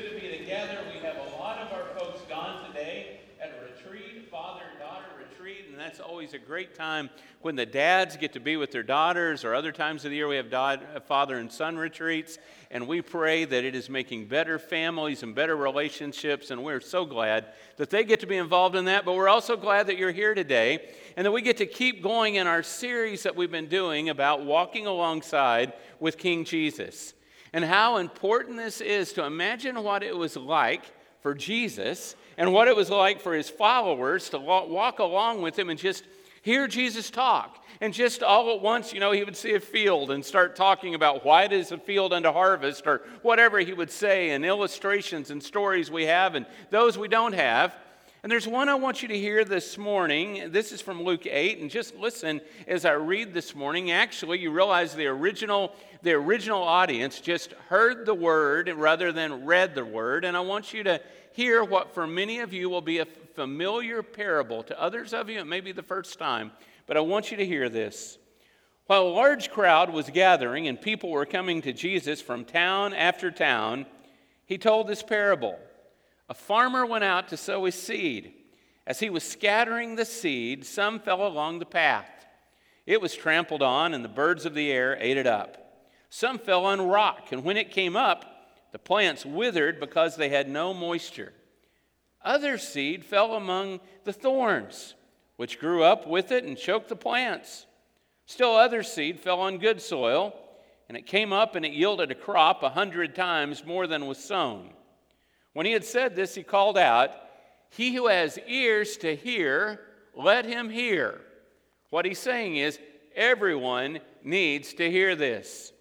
good to be together. We have a lot of our folks gone today at a retreat, father-daughter retreat, and that's always a great time when the dads get to be with their daughters, or other times of the year we have father and son retreats, and we pray that it is making better families and better relationships, and we're so glad that they get to be involved in that, but we're also glad that you're here today, and that we get to keep going in our series that we've been doing about walking alongside with King Jesus. And how important this is to imagine what it was like for Jesus and what it was like for his followers to walk along with him and just hear Jesus talk. And just all at once, you know, he would see a field and start talking about why it is a field unto harvest, or whatever he would say, and illustrations and stories we have and those we don't have. And there's one I want you to hear this morning. This is from Luke 8, and just listen as I read this morning. Actually, you realize the original audience just heard the word rather than read the word. And I want you to hear what for many of you will be a familiar parable. To others of you, it may be the first time, but I want you to hear this. While a large crowd was gathering and people were coming to Jesus from town after town, he told this parable. A farmer went out to sow his seed. As he was scattering the seed, some fell along the path. It was trampled on, and the birds of the air ate it up. Some fell on rock, and when it came up, the plants withered because they had no moisture. Other seed fell among the thorns, which grew up with it and choked the plants. Still other seed fell on good soil, and it came up and it yielded a crop 100 times more than was sown. When he had said this, he called out, "He who has ears to hear, let him hear." What he's saying is, everyone needs to hear this.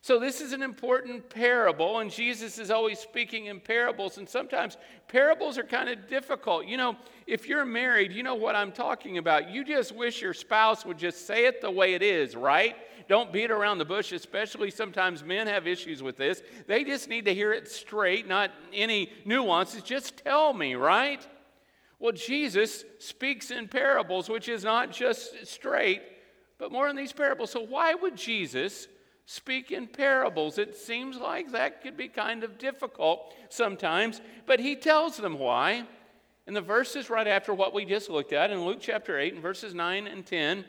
So this is an important parable, and Jesus is always speaking in parables, and sometimes parables are kind of difficult. You know, if you're married, you know what I'm talking about. You just wish your spouse would just say it the way it is, right? Don't beat around the bush, especially sometimes men have issues with this. They just need to hear it straight, not any nuances. Just tell me, right? Well, Jesus speaks in parables, which is not just straight, but more in these parables. So why would Jesus speak in parables? It seems like that could be kind of difficult sometimes, but he tells them why. And the verses right after what we just looked at in Luke chapter 8 and verses 9 and 10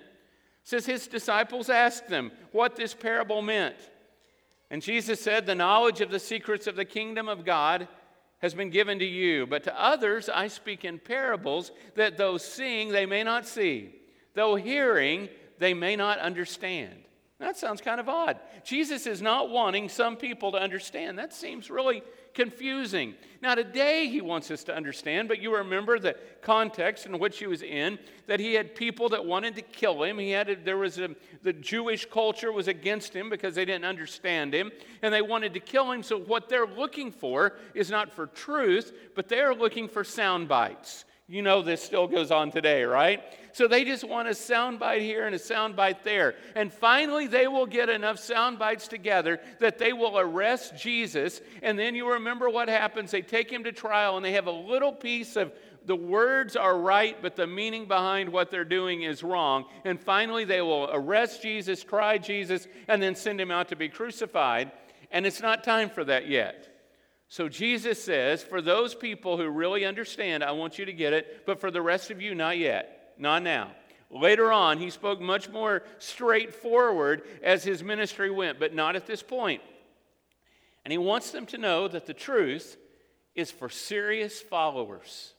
says, his disciples asked them what this parable meant. And Jesus said, "The knowledge of the secrets of the kingdom of God has been given to you, but to others I speak in parables, that though seeing they may not see, though hearing they may not understand." That sounds kind of odd. Jesus is not wanting some people to understand. That seems really confusing. Now today he wants us to understand, but you remember the context in which he was in, that he had people that wanted to kill him. The Jewish culture was against him because they didn't understand him, and they wanted to kill him. So what they're looking for is not for truth, but they're looking for sound bites. You know this still goes on today, right? So they just want a soundbite here and a soundbite there. And finally, they will get enough soundbites together that they will arrest Jesus. And then you remember what happens. They take him to trial, and they have a little piece of the words are right, but the meaning behind what they're doing is wrong. And finally, they will arrest Jesus, try Jesus, and then send him out to be crucified. And it's not time for that yet. So Jesus says, for those people who really understand, I want you to get it, but for the rest of you, not yet, not now. Later on, he spoke much more straightforward as his ministry went, but not at this point. And he wants them to know that the truth is for serious followers.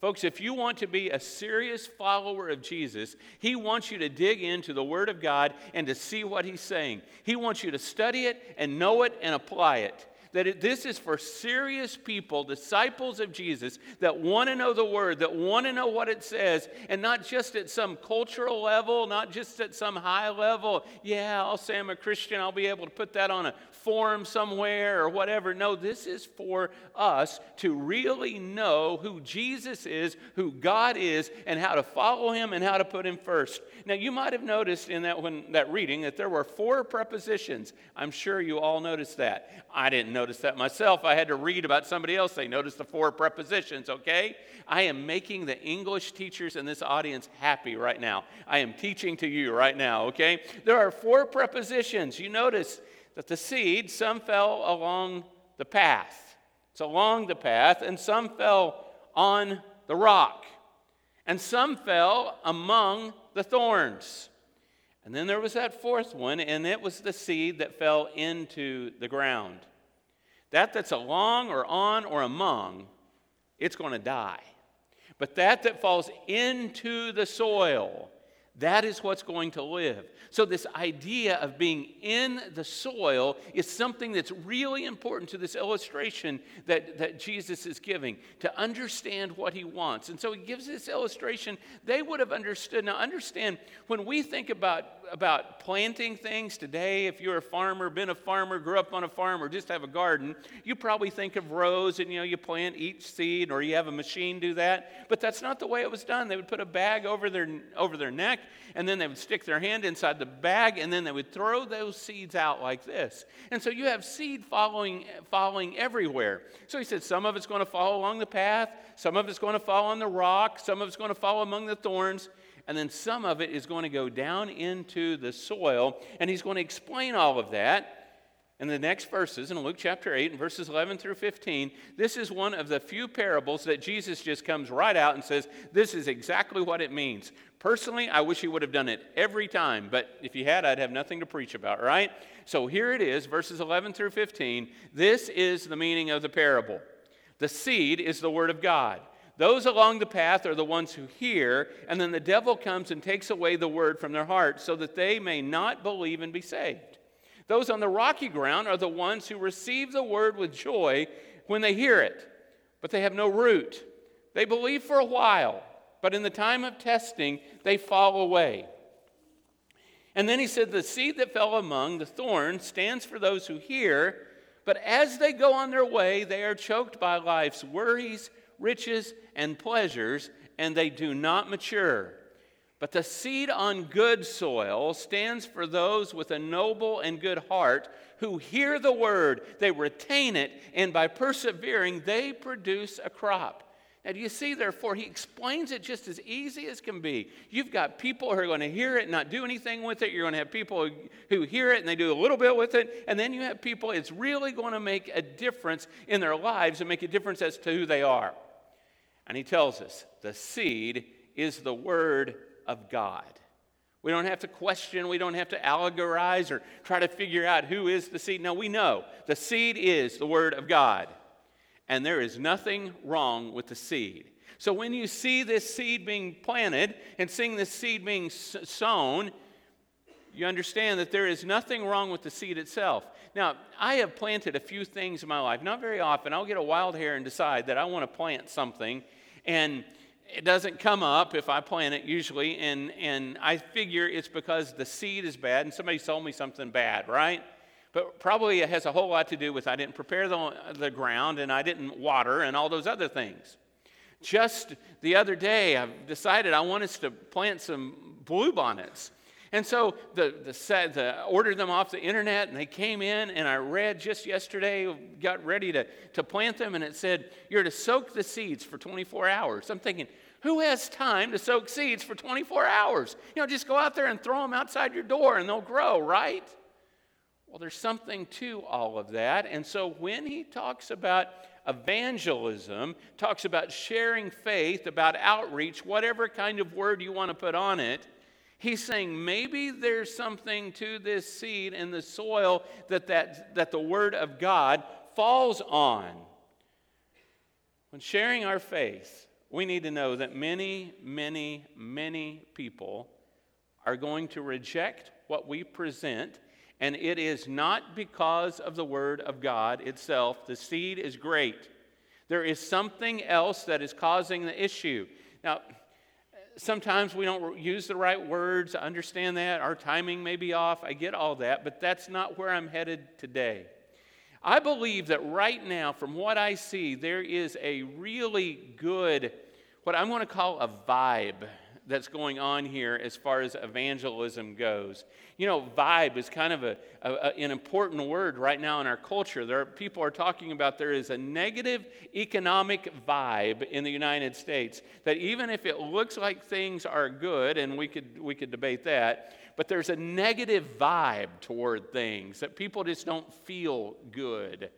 Folks, if you want to be a serious follower of Jesus, he wants you to dig into the Word of God and to see what he's saying. He wants you to study it and know it and apply it. This is for serious people, disciples of Jesus, that want to know the Word, that want to know what it says, and not just at some cultural level, not just at some high level. Yeah, I'll say I'm a Christian, I'll be able to put that on a form somewhere or whatever. No, this is for us to really know who Jesus is, who God is, and how to follow him and how to put him first. Now, you might have noticed in that reading that there were 4 prepositions. I'm sure you all noticed that. I didn't notice that myself. I had to read about somebody else. They noticed the 4 prepositions, okay? I am making the English teachers in this audience happy right now. I am teaching to you right now, okay? There are 4 prepositions. You notice that the seed, some fell along the path. It's along the path, and some fell on the rock, and some fell among the thorns. And then there was that fourth one, and it was the seed that fell into the ground. That's along or on or among, it's going to die. But that falls into the soil, that is what's going to live. So this idea of being in the soil is something that's really important to this illustration that Jesus is giving, to understand what he wants. And so he gives this illustration they would have understood. Now understand, when we think about planting things today, if you're a farmer, been a farmer, grew up on a farm, or just have a garden, you probably think of rows and, you plant each seed, or you have a machine do that. But that's not the way it was done. They would put a bag over their neck, and then they would stick their hand inside the bag, and then they would throw those seeds out like this. And so you have seed following everywhere. So he said some of it's going to fall along the path, some of it's going to fall on the rock, some of it's going to fall among the thorns, and then some of it is going to go down into the soil, and he's going to explain all of that in the next verses, in Luke chapter 8, and verses 11 through 15. This is one of the few parables that Jesus just comes right out and says, this is exactly what it means. Personally, I wish he would have done it every time, but if he had, I'd have nothing to preach about, right? So here it is, verses 11 through 15. This is the meaning of the parable. The seed is the word of God. Those along the path are the ones who hear, and then the devil comes and takes away the word from their heart so that they may not believe and be saved. Those on the rocky ground are the ones who receive the word with joy when they hear it, but they have no root. They believe for a while, but in the time of testing, they fall away. And then he said, the seed that fell among the thorns stands for those who hear, but as they go on their way, they are choked by life's worries, riches, and pleasures, and they do not mature. But the seed on good soil stands for those with a noble and good heart who hear the word, they retain it, and by persevering, they produce a crop. Now, do you see, therefore, he explains it just as easy as can be. You've got people who are going to hear it and not do anything with it. You're going to have people who hear it and they do a little bit with it. And then you have people, it's really going to make a difference in their lives and make a difference as to who they are. And he tells us, the seed is the word of God. We don't have to question, we don't have to allegorize or try to figure out who is the seed. No, we know the seed is the word of God. And there is nothing wrong with the seed. So when you see this seed being planted and seeing this seed being sown, you understand that there is nothing wrong with the seed itself. Now, I have planted a few things in my life. Not very often. I'll get a wild hair and decide that I want to plant something, and it doesn't come up if I plant it usually, and I figure it's because the seed is bad and somebody sold me something bad, right? But probably it has a whole lot to do with I didn't prepare the ground, and I didn't water, and all those other things. Just the other day, I've decided I want us to plant some bluebonnets. And so the ordered them off the internet, and they came in, and I read just yesterday, got ready to plant them, and it said, you're to soak the seeds for 24 hours. I'm thinking, who has time to soak seeds for 24 hours? Just go out there and throw them outside your door, and they'll grow, right? Well, there's something to all of that. And so when he talks about evangelism, talks about sharing faith, about outreach, whatever kind of word you want to put on it, he's saying maybe there's something to this seed in the soil that the word of God falls on. When sharing our faith, we need to know that many, many, many people are going to reject what we present. And it is not because of the word of God itself. The seed is great. There is something else that is causing the issue. Now, sometimes we don't use the right words. I understand that. Our timing may be off. I get all that. But that's not where I'm headed today. I believe that right now, from what I see, there is a really good, what I'm going to call a vibe, that's going on here as far as evangelism goes. Vibe is kind of an important word right now in our culture. People are talking about there is a negative economic vibe in the United States, that even if it looks like things are good, and we could debate that, but there's a negative vibe toward things, that people just don't feel good.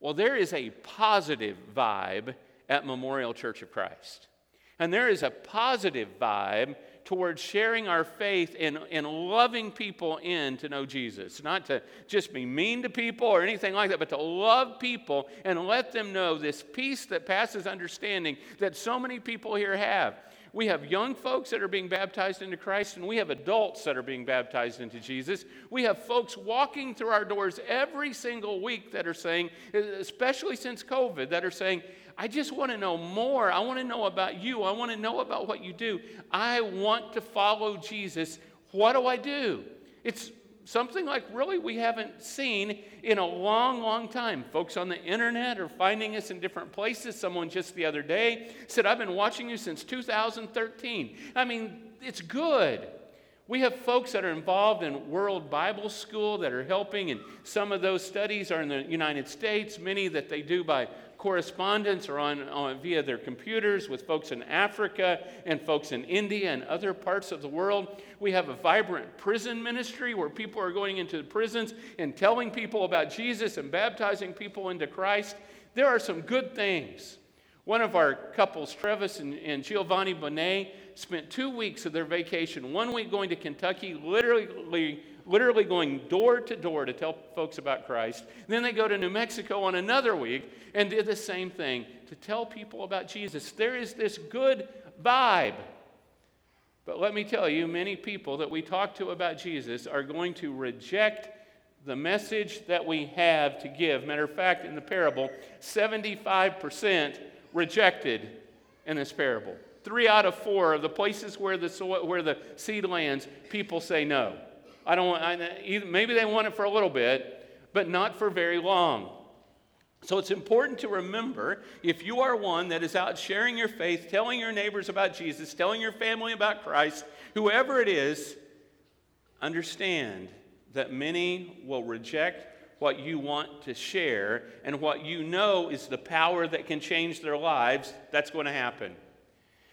Well, there is a positive vibe at Memorial Church of Christ. And there is a positive vibe towards sharing our faith and loving people in to know Jesus. Not to just be mean to people or anything like that, but to love people and let them know this peace that passes understanding that so many people here have. We have young folks that are being baptized into Christ, and we have adults that are being baptized into Jesus. We have folks walking through our doors every single week that are saying, especially since COVID, that are saying, I just want to know more. I want to know about you. I want to know about what you do. I want to follow Jesus. What do I do? It's something like really we haven't seen in a long, long time. Folks on the internet are finding us in different places. Someone just the other day said, I've been watching you since 2013. I mean, it's good. We have folks that are involved in World Bible School that are helping, and some of those studies are in the United States, many that they do by correspondence or on via their computers with folks in Africa and folks in India and other parts of the world. We have a vibrant prison ministry where people are going into the prisons and telling people about Jesus and baptizing people into Christ. There are some good things. One of our couples, Travis and Giovanni Bonet, spent 2 weeks of their vacation, 1 week going to Kentucky, literally going door to door to tell folks about Christ. And then they go to New Mexico on another week and did the same thing to tell people about Jesus. There is this good vibe. But let me tell you, many people that we talk to about Jesus are going to reject the message that we have to give. Matter of fact, in the parable, 75% rejected in this parable. 3 out of 4 of the places where the seed lands, people say no. I don't want, maybe they want it for a little bit, but not for very long. So it's important to remember, if you are one that is out sharing your faith, telling your neighbors about Jesus, telling your family about Christ, whoever it is, understand that many will reject what you want to share and what you know is the power that can change their lives. That's going to happen.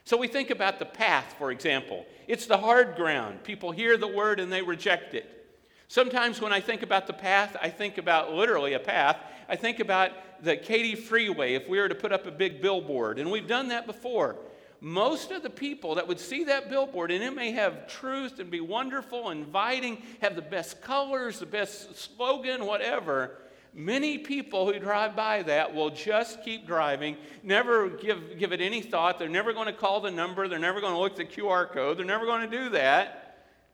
So we think about the path, for example. It's the hard ground. People hear the word and they reject it. Sometimes when I think about the path, I think about literally a path. I think about the Katy Freeway if we were to put up a big billboard. And we've done that before. Most of the people that would see that billboard, and it may have truth and be wonderful, inviting, have the best colors, the best slogan, whatever. Many people who drive by that will just keep driving, never give it any thought. They're never going to call the number. They're never going to look at the QR code. They're never going to do that.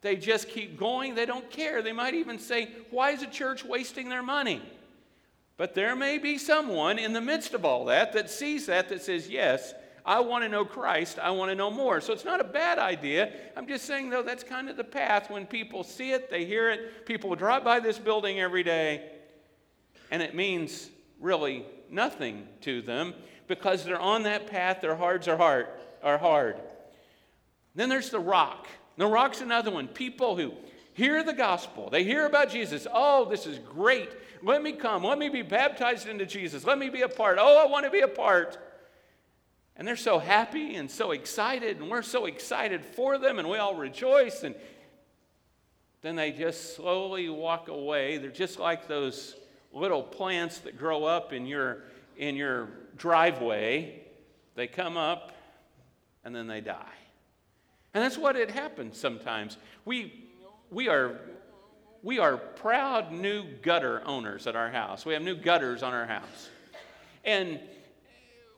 They just keep going. They don't care. They might even say, why is the church wasting their money? But there may be someone in the midst of all that that sees that says, yes, I want to know Christ. I want to know more. So it's not a bad idea. I'm just saying, though, that's kind of the path. When people see it, they hear it. People drive by this building every day. And it means really nothing to them because they're on that path, their hearts are hard. Then there's the rock. The rock's another one. People who hear the gospel, they hear about Jesus. Oh, this is great. Let me come. Let me be baptized into Jesus. Let me be a part. Oh, I want to be a part. And they're so happy and so excited, and we're so excited for them, and we all rejoice. And then they just slowly walk away. They're just like those little plants that grow up in your driveway. They come up and then they die. And that's what it happens sometimes. We are proud new gutter owners at our house. We have new gutters on our house. And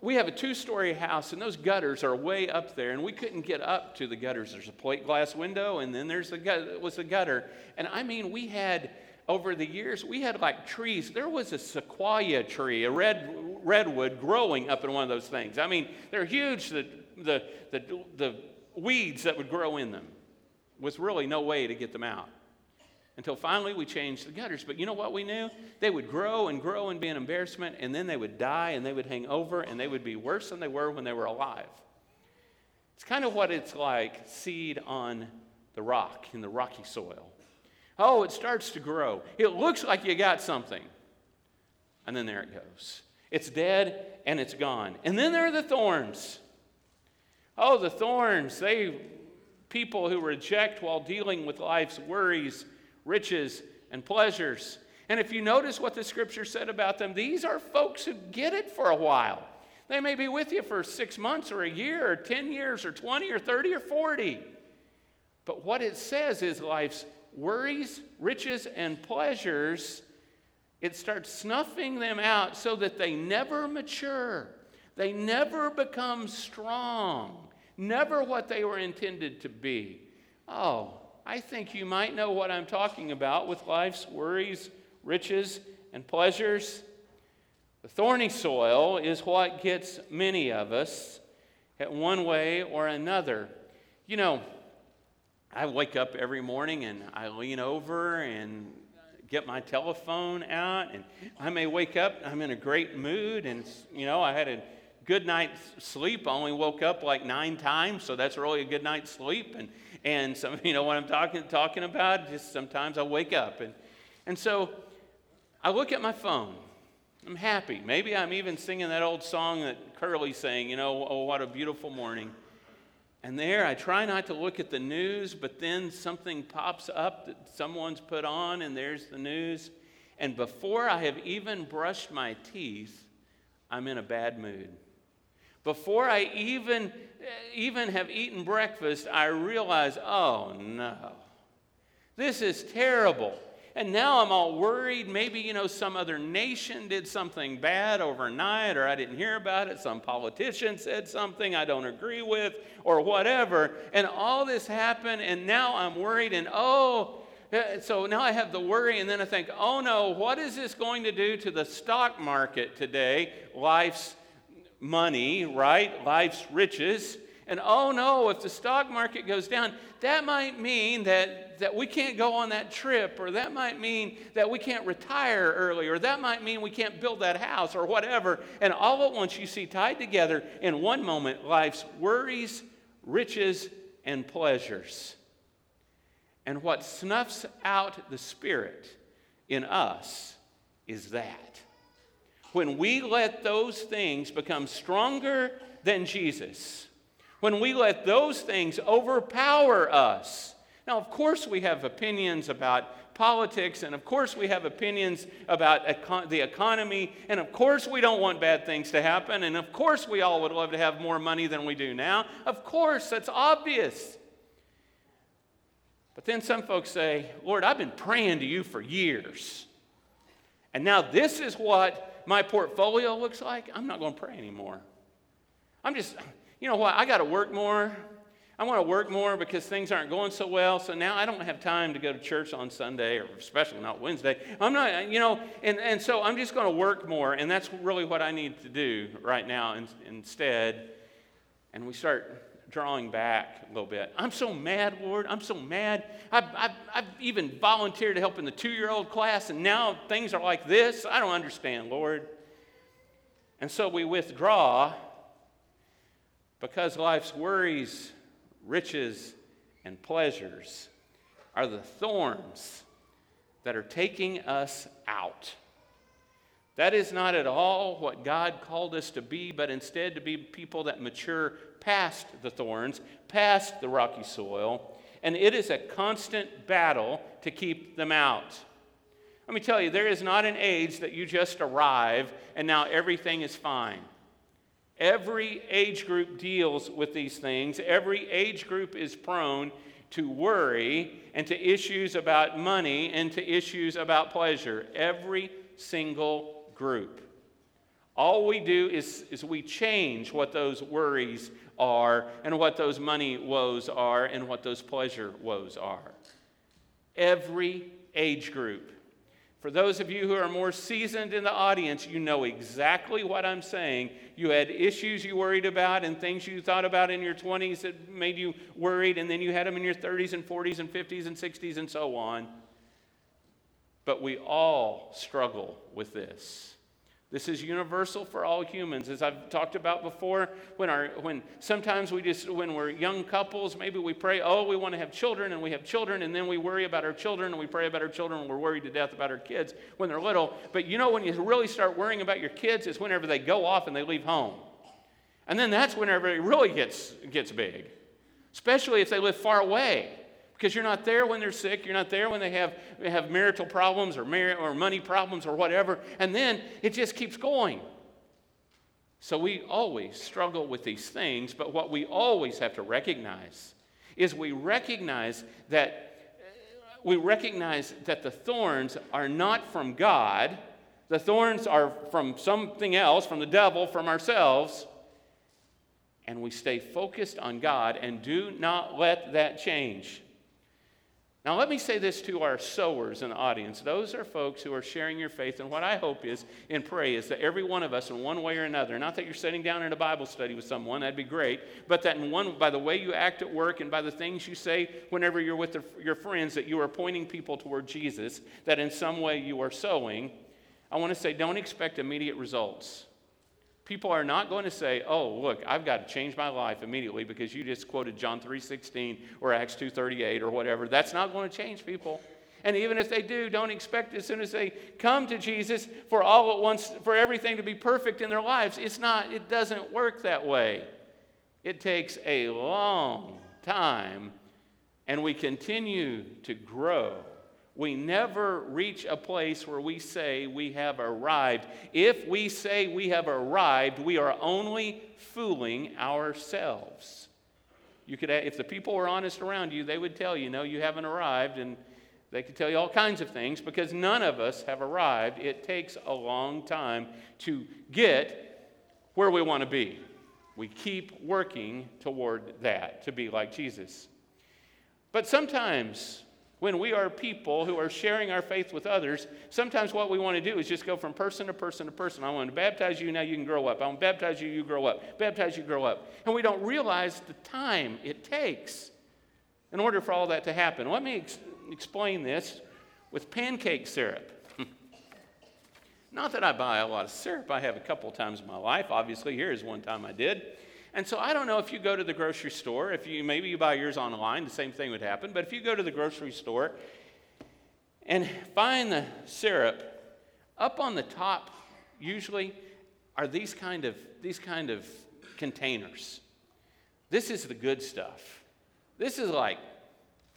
we have a 2-story house, and those gutters are way up there, and we couldn't get up to the gutters. There's a plate glass window, and then was the gutter. And I mean, we had, over the years, we had like trees. There was a sequoia tree, a redwood growing up in one of those things. I mean, they're huge, the weeds that would grow in them with really no way to get them out. Until finally we changed the gutters. But you know what we knew? They would grow and grow and be an embarrassment, and then they would die, and they would hang over, and they would be worse than they were when they were alive. It's kind of what it's like, seed on the rock, in the rocky soil. Oh, it starts to grow. It looks like you got something. And then there it goes. It's dead and it's gone. And then there are the thorns. Oh, the thorns. People who reject while dealing with life's worries, riches, and pleasures. And if you notice what the scripture said about them, these are folks who get it for a while. They may be with you for 6 months or a year or 10 years or 20 or 30 or 40. But what it says is life's worries, riches, and pleasures, it starts snuffing them out so that they never mature. They never become strong. Never what they were intended to be. Oh, I think you might know what I'm talking about with life's worries, riches, and pleasures. The thorny soil is what gets many of us at one way or another. You know, I wake up every morning and I lean over and get my telephone out, and I may wake up, I'm in a great mood, and you know, I had a good night's sleep. I only woke up like 9 times, so that's really a good night's sleep. And some, you know what I'm talking about, just sometimes I wake up. And so I look at my phone. I'm happy. Maybe I'm even singing that old song that Curly sang, you know, oh, what a beautiful morning. And there, I try not to look at the news, but then something pops up that someone's put on, and there's the news. And before I have even brushed my teeth, I'm in a bad mood. Before I even have eaten breakfast, I realize, oh no, this is terrible. And now I'm all worried. Maybe, you know, some other nation did something bad overnight, or I didn't hear about it. Some politician said something I don't agree with, or whatever. And all this happened, and now I'm worried. And oh, so now I have the worry, and then I think, oh no, what is this going to do to the stock market today? Life's money, right? Life's riches. And oh no, if the stock market goes down, that might mean that we can't go on that trip, or that might mean that we can't retire early, or that might mean we can't build that house, or whatever. And all at once you see tied together in one moment life's worries, riches, and pleasures. And what snuffs out the Spirit in us is that. When we let those things become stronger than Jesus, when we let those things overpower us. Now, of course, we have opinions about politics, and of course, we have opinions about the economy, and of course, we don't want bad things to happen, and of course, we all would love to have more money than we do now. Of course, that's obvious. But then some folks say, Lord, I've been praying to you for years, and now this is what my portfolio looks like. I'm not going to pray anymore. You know what, I got to work more. I want to work more because things aren't going so well, so now I don't have time to go to church on Sunday, or especially not Wednesday. I'm not, you know, and so I'm just going to work more, and that's really what I need to do right now instead. And we start drawing back a little bit. I'm so mad, Lord. I'm so mad. I've even volunteered to help in the 2-year-old class, and now things are like this. I don't understand, Lord. And so we withdraw, because life's worries, riches, and pleasures are the thorns that are taking us out. That is not at all what God called us to be, but instead to be people that mature past the thorns, past the rocky soil, and it is a constant battle to keep them out. Let me tell you, there is not an age that you just arrive and now everything is fine. Every age group deals with these things. Every age group is prone to worry and to issues about money and to issues about pleasure. Every single group. All we do is we change what those worries are and what those money woes are and what those pleasure woes are. Every age group. For those of you who are more seasoned in the audience, you know exactly what I'm saying. You had issues you worried about and things you thought about in your 20s that made you worried, and then you had them in your 30s and 40s and 50s and 60s and so on. But we all struggle with this. This is universal for all humans. As I've talked about before, when we're young couples, maybe we pray, oh, we want to have children, and we have children, and then we worry about our children, and we pray about our children, and we're worried to death about our kids when they're little. But you know, when you really start worrying about your kids is whenever they go off and they leave home. And then that's whenever it really gets big, especially if they live far away. Because you're not there when they're sick. You're not there when they have marital problems or money problems or whatever. And then it just keeps going. So we always struggle with these things. But what we always have to recognize is we recognize that the thorns are not from God. The thorns are from something else, from the devil, from ourselves. And we stay focused on God and do not let that change. Now, let me say this to our sowers in the audience. Those are folks who are sharing your faith. And what I hope is and pray is that every one of us in one way or another, not that you're sitting down in a Bible study with someone, that'd be great, but that in one, by the way you act at work and by the things you say whenever you're with your friends, that you are pointing people toward Jesus, that in some way you are sowing. I want to say, don't expect immediate results. People are not going to say, oh, look, I've got to change my life immediately because you just quoted John 3:16 or Acts 2:38 or whatever. That's not going to change people. And even if they do, don't expect as soon as they come to Jesus for all at once, for everything to be perfect in their lives. It doesn't work that way. It takes a long time, and we continue to grow. We never reach a place where we say we have arrived. If we say we have arrived, we are only fooling ourselves. You could, if the people were honest around you, they would tell you, no, you haven't arrived, and they could tell you all kinds of things because none of us have arrived. It takes a long time to get where we want to be. We keep working toward that, to be like Jesus. But sometimes, when we are people who are sharing our faith with others, sometimes what we want to do is just go from person to person to person. I want to baptize you, now you can grow up. I want to baptize you, you grow up. Baptize you, grow up. And we don't realize the time it takes in order for all that to happen. Let me explain this with pancake syrup. Not that I buy a lot of syrup. I have a couple times in my life. Obviously, here is one time I did. And so I don't know if you go to the grocery store, maybe you buy yours online, the same thing would happen. But if you go to the grocery store and find the syrup, up on the top usually are these kind of containers. This is the good stuff. This is like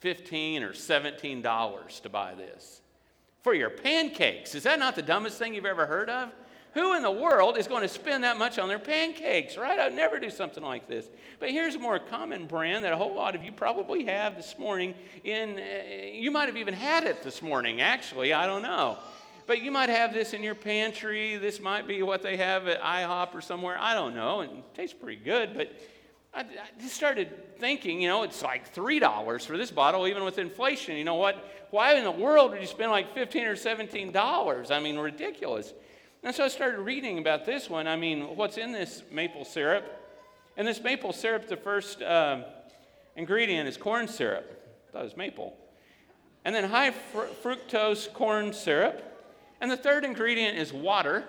$15 or $17 to buy this. For your pancakes, is that not the dumbest thing you've ever heard of? Who in the world is going to spend that much on their pancakes, right? I'd never do something like this. But here's a more common brand that a whole lot of you probably have this morning. You might have even had it this morning, actually. I don't know. But you might have this in your pantry. This might be what they have at IHOP or somewhere. I don't know. And it tastes pretty good. But I just started thinking, it's like $3 for this bottle, even with inflation. You know what? Why in the world would you spend like $15 or $17? I mean, ridiculous. And so I started reading about this one. I mean, what's in this maple syrup? And this maple syrup, the first ingredient is corn syrup. I thought it was maple. And then high fructose corn syrup. And the third ingredient is water.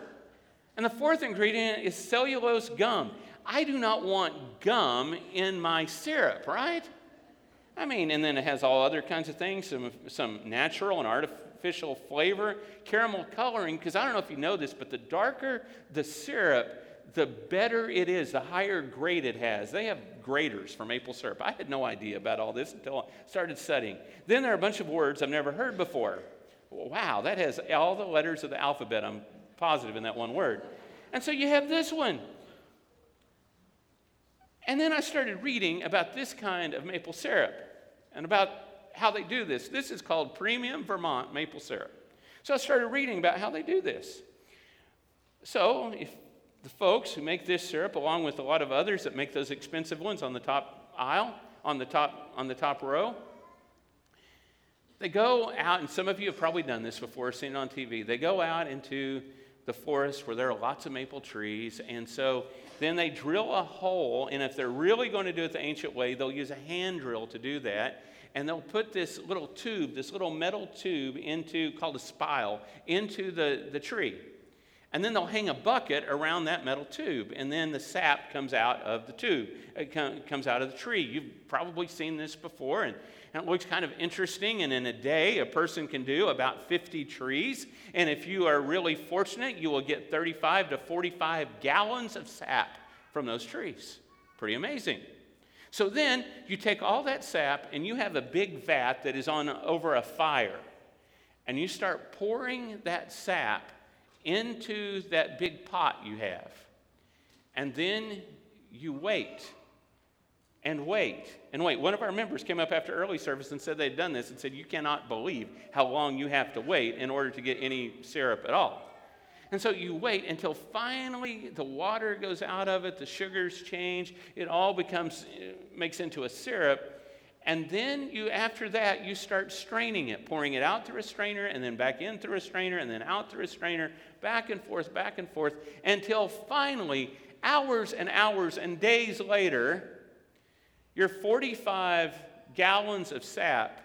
And the fourth ingredient is cellulose gum. I do not want gum in my syrup, right? I mean, and then it has all other kinds of things, some natural and artificial flavor, caramel coloring, because I don't know if you know this, but the darker the syrup, the better it is, the higher grade it has. They have graders for maple syrup. I had no idea about all this until I started studying. Then there are a bunch of words I've never heard before. Wow, that has all the letters of the alphabet. I'm positive in that one word. And so you have this one. And then I started reading about this kind of maple syrup and about how they do this. This is called premium Vermont maple syrup. So I started reading about how they do this. So if the folks who make this syrup, along with a lot of others that make those expensive ones on the top aisle, on the top row, they go out, and some of you have probably done this before, seen it on TV. They go out into the forest where there are lots of maple trees, and so then they drill a hole, and if they're really going to do it the ancient way, they'll use a hand drill to do that. And they'll put this little tube, this little metal tube called a spile, into the tree. And then they'll hang a bucket around that metal tube. And then the sap comes out of the tube. It comes out of the tree. You've probably seen this before. And it looks kind of interesting. And in a day, a person can do about 50 trees. And if you are really fortunate, you will get 35 to 45 gallons of sap from those trees. Pretty amazing. So then you take all that sap and you have a big vat that is on over a fire, and you start pouring that sap into that big pot you have. And then you wait and wait and wait. One of our members came up after early service and said they'd done this and said, you cannot believe how long you have to wait in order to get any syrup at all. And so you wait until finally the water goes out of it, the sugars change, it all becomes, makes into a syrup. And then you, after that, you start straining it, pouring it out through a strainer, and then back in through a strainer, and then out through a strainer, back and forth, until finally, hours and hours and days later, your 45 gallons of sap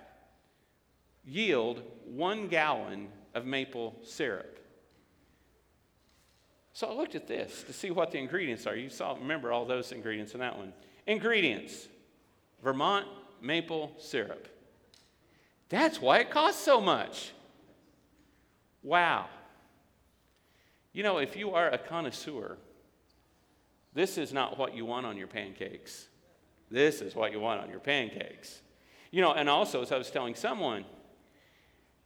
yield 1 gallon of maple syrup. So I looked at this to see what the ingredients are. You saw, remember all those ingredients in that one. Ingredients: Vermont maple syrup. That's why it costs so much. Wow. You know, if you are a connoisseur, this is not what you want on your pancakes. This is what you want on your pancakes. You know, and also, as I was telling someone,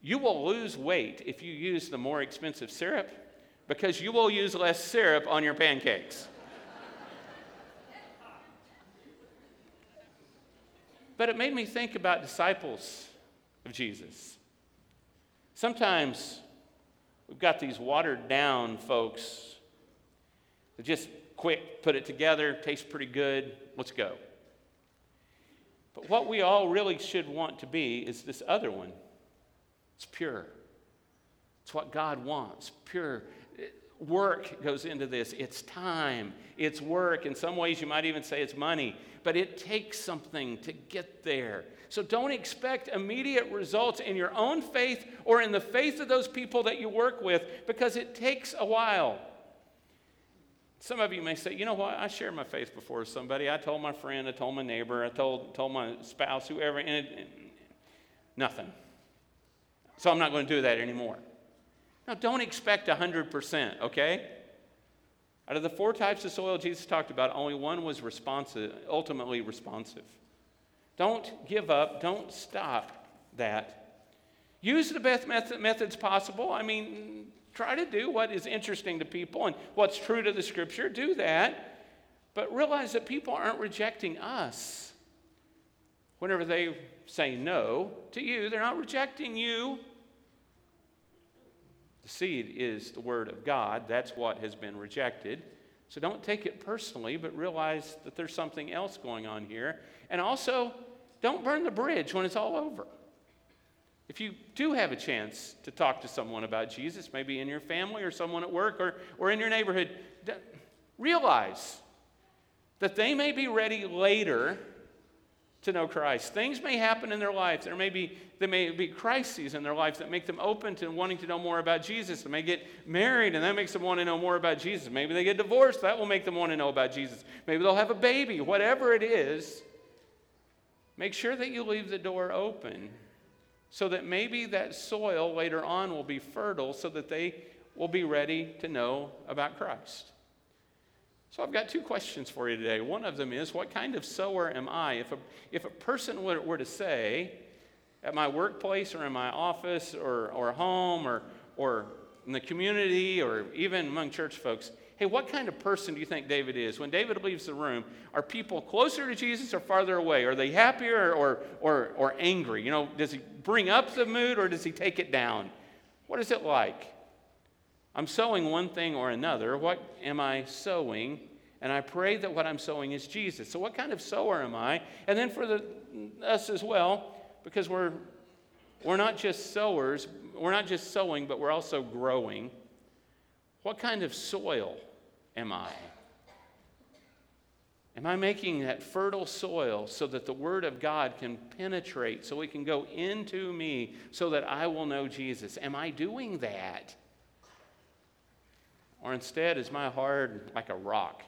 you will lose weight if you use the more expensive syrup, because you will use less syrup on your pancakes. But it made me think about disciples of Jesus. Sometimes we've got these watered down folks that just quick, put it together, tastes pretty good, let's go. But what we all really should want to be is this other one. It's pure. It's what God wants, pure. Work goes into this. It's time. It's work. In some ways, you might even say it's money. But it takes something to get there. So don't expect immediate results in your own faith or in the faith of those people that you work with, because it takes a while. Some of you may say, you know what? I shared my faith before somebody. I told my friend. I told my neighbor. I told my spouse, whoever. And nothing. So I'm not going to do that anymore. Now, don't expect 100%, okay? Out of the 4 types of soil Jesus talked about, only one was responsive, ultimately responsive. Don't give up. Don't stop that. Use the best methods possible. I mean, try to do what is interesting to people and what's true to the Scripture. Do that. But realize that people aren't rejecting us. Whenever they say no to you, they're not rejecting you. The seed is the word of God. That's what has been rejected. So don't take it personally, but realize that there's something else going on here. And also, don't burn the bridge when it's all over. If you do have a chance to talk to someone about Jesus, maybe in your family or someone at work or in your neighborhood, realize that they may be ready later to know Christ. Things may happen in their lives. There may be crises in their lives that make them open to wanting to know more about Jesus. They may get married, and that makes them want to know more about Jesus. Maybe they get divorced. That will make them want to know about Jesus. Maybe they'll have a baby. Whatever it is, make sure that you leave the door open so that maybe that soil later on will be fertile so that they will be ready to know about Christ. So I've got 2 questions for you today. One of them is, what kind of sower am I? If a person were to say, at my workplace or in my office or home or in the community or even among church folks, hey, what kind of person do you think David is? When David leaves the room, are people closer to Jesus or farther away? Are they happier or angry? You know, does he bring up the mood or does he take it down? What is it like? I'm sowing one thing or another. What am I sowing? And I pray that what I'm sowing is Jesus. So what kind of sower am I? And then for us as well, because we're not just sowers, we're not just sowing, but we're also growing. What kind of soil am I? Am I making that fertile soil so that the Word of God can penetrate, so it can go into me, so that I will know Jesus? Am I doing that? Or instead, is my heart like a rock?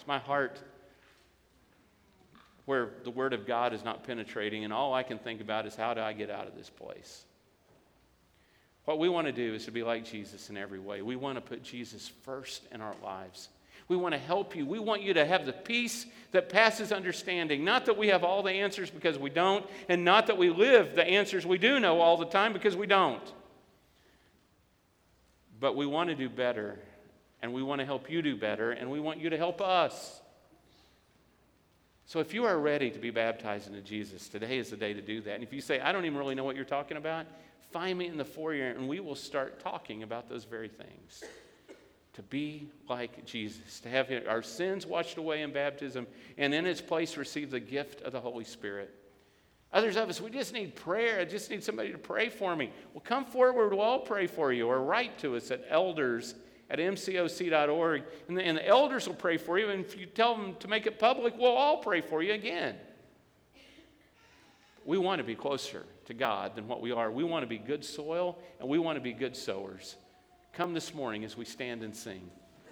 Is my heart where the Word of God is not penetrating, and all I can think about is, how do I get out of this place? What we want to do is to be like Jesus in every way. We want to put Jesus first in our lives. We want to help you. We want you to have the peace that passes understanding. Not that we have all the answers, because we don't, and not that we live the answers we do know all the time, because we don't. But we want to do better, and we want to help you do better, and we want you to help us. So if you are ready to be baptized into Jesus, today is the day to do that. And if you say, I don't even really know what you're talking about, find me in the foyer and we will start talking about those very things. To be like Jesus, to have our sins washed away in baptism, and in its place receive the gift of the Holy Spirit. Others of us, we just need prayer. I just need somebody to pray for me. Well, come forward. We'll all pray for you. Or write to us at elders@mcoc.org, and the elders will pray for you, and if you tell them to make it public, we'll all pray for you again. We want to be closer to God than what we are. We want to be good soil, and we want to be good sowers. Come this morning as we stand and sing.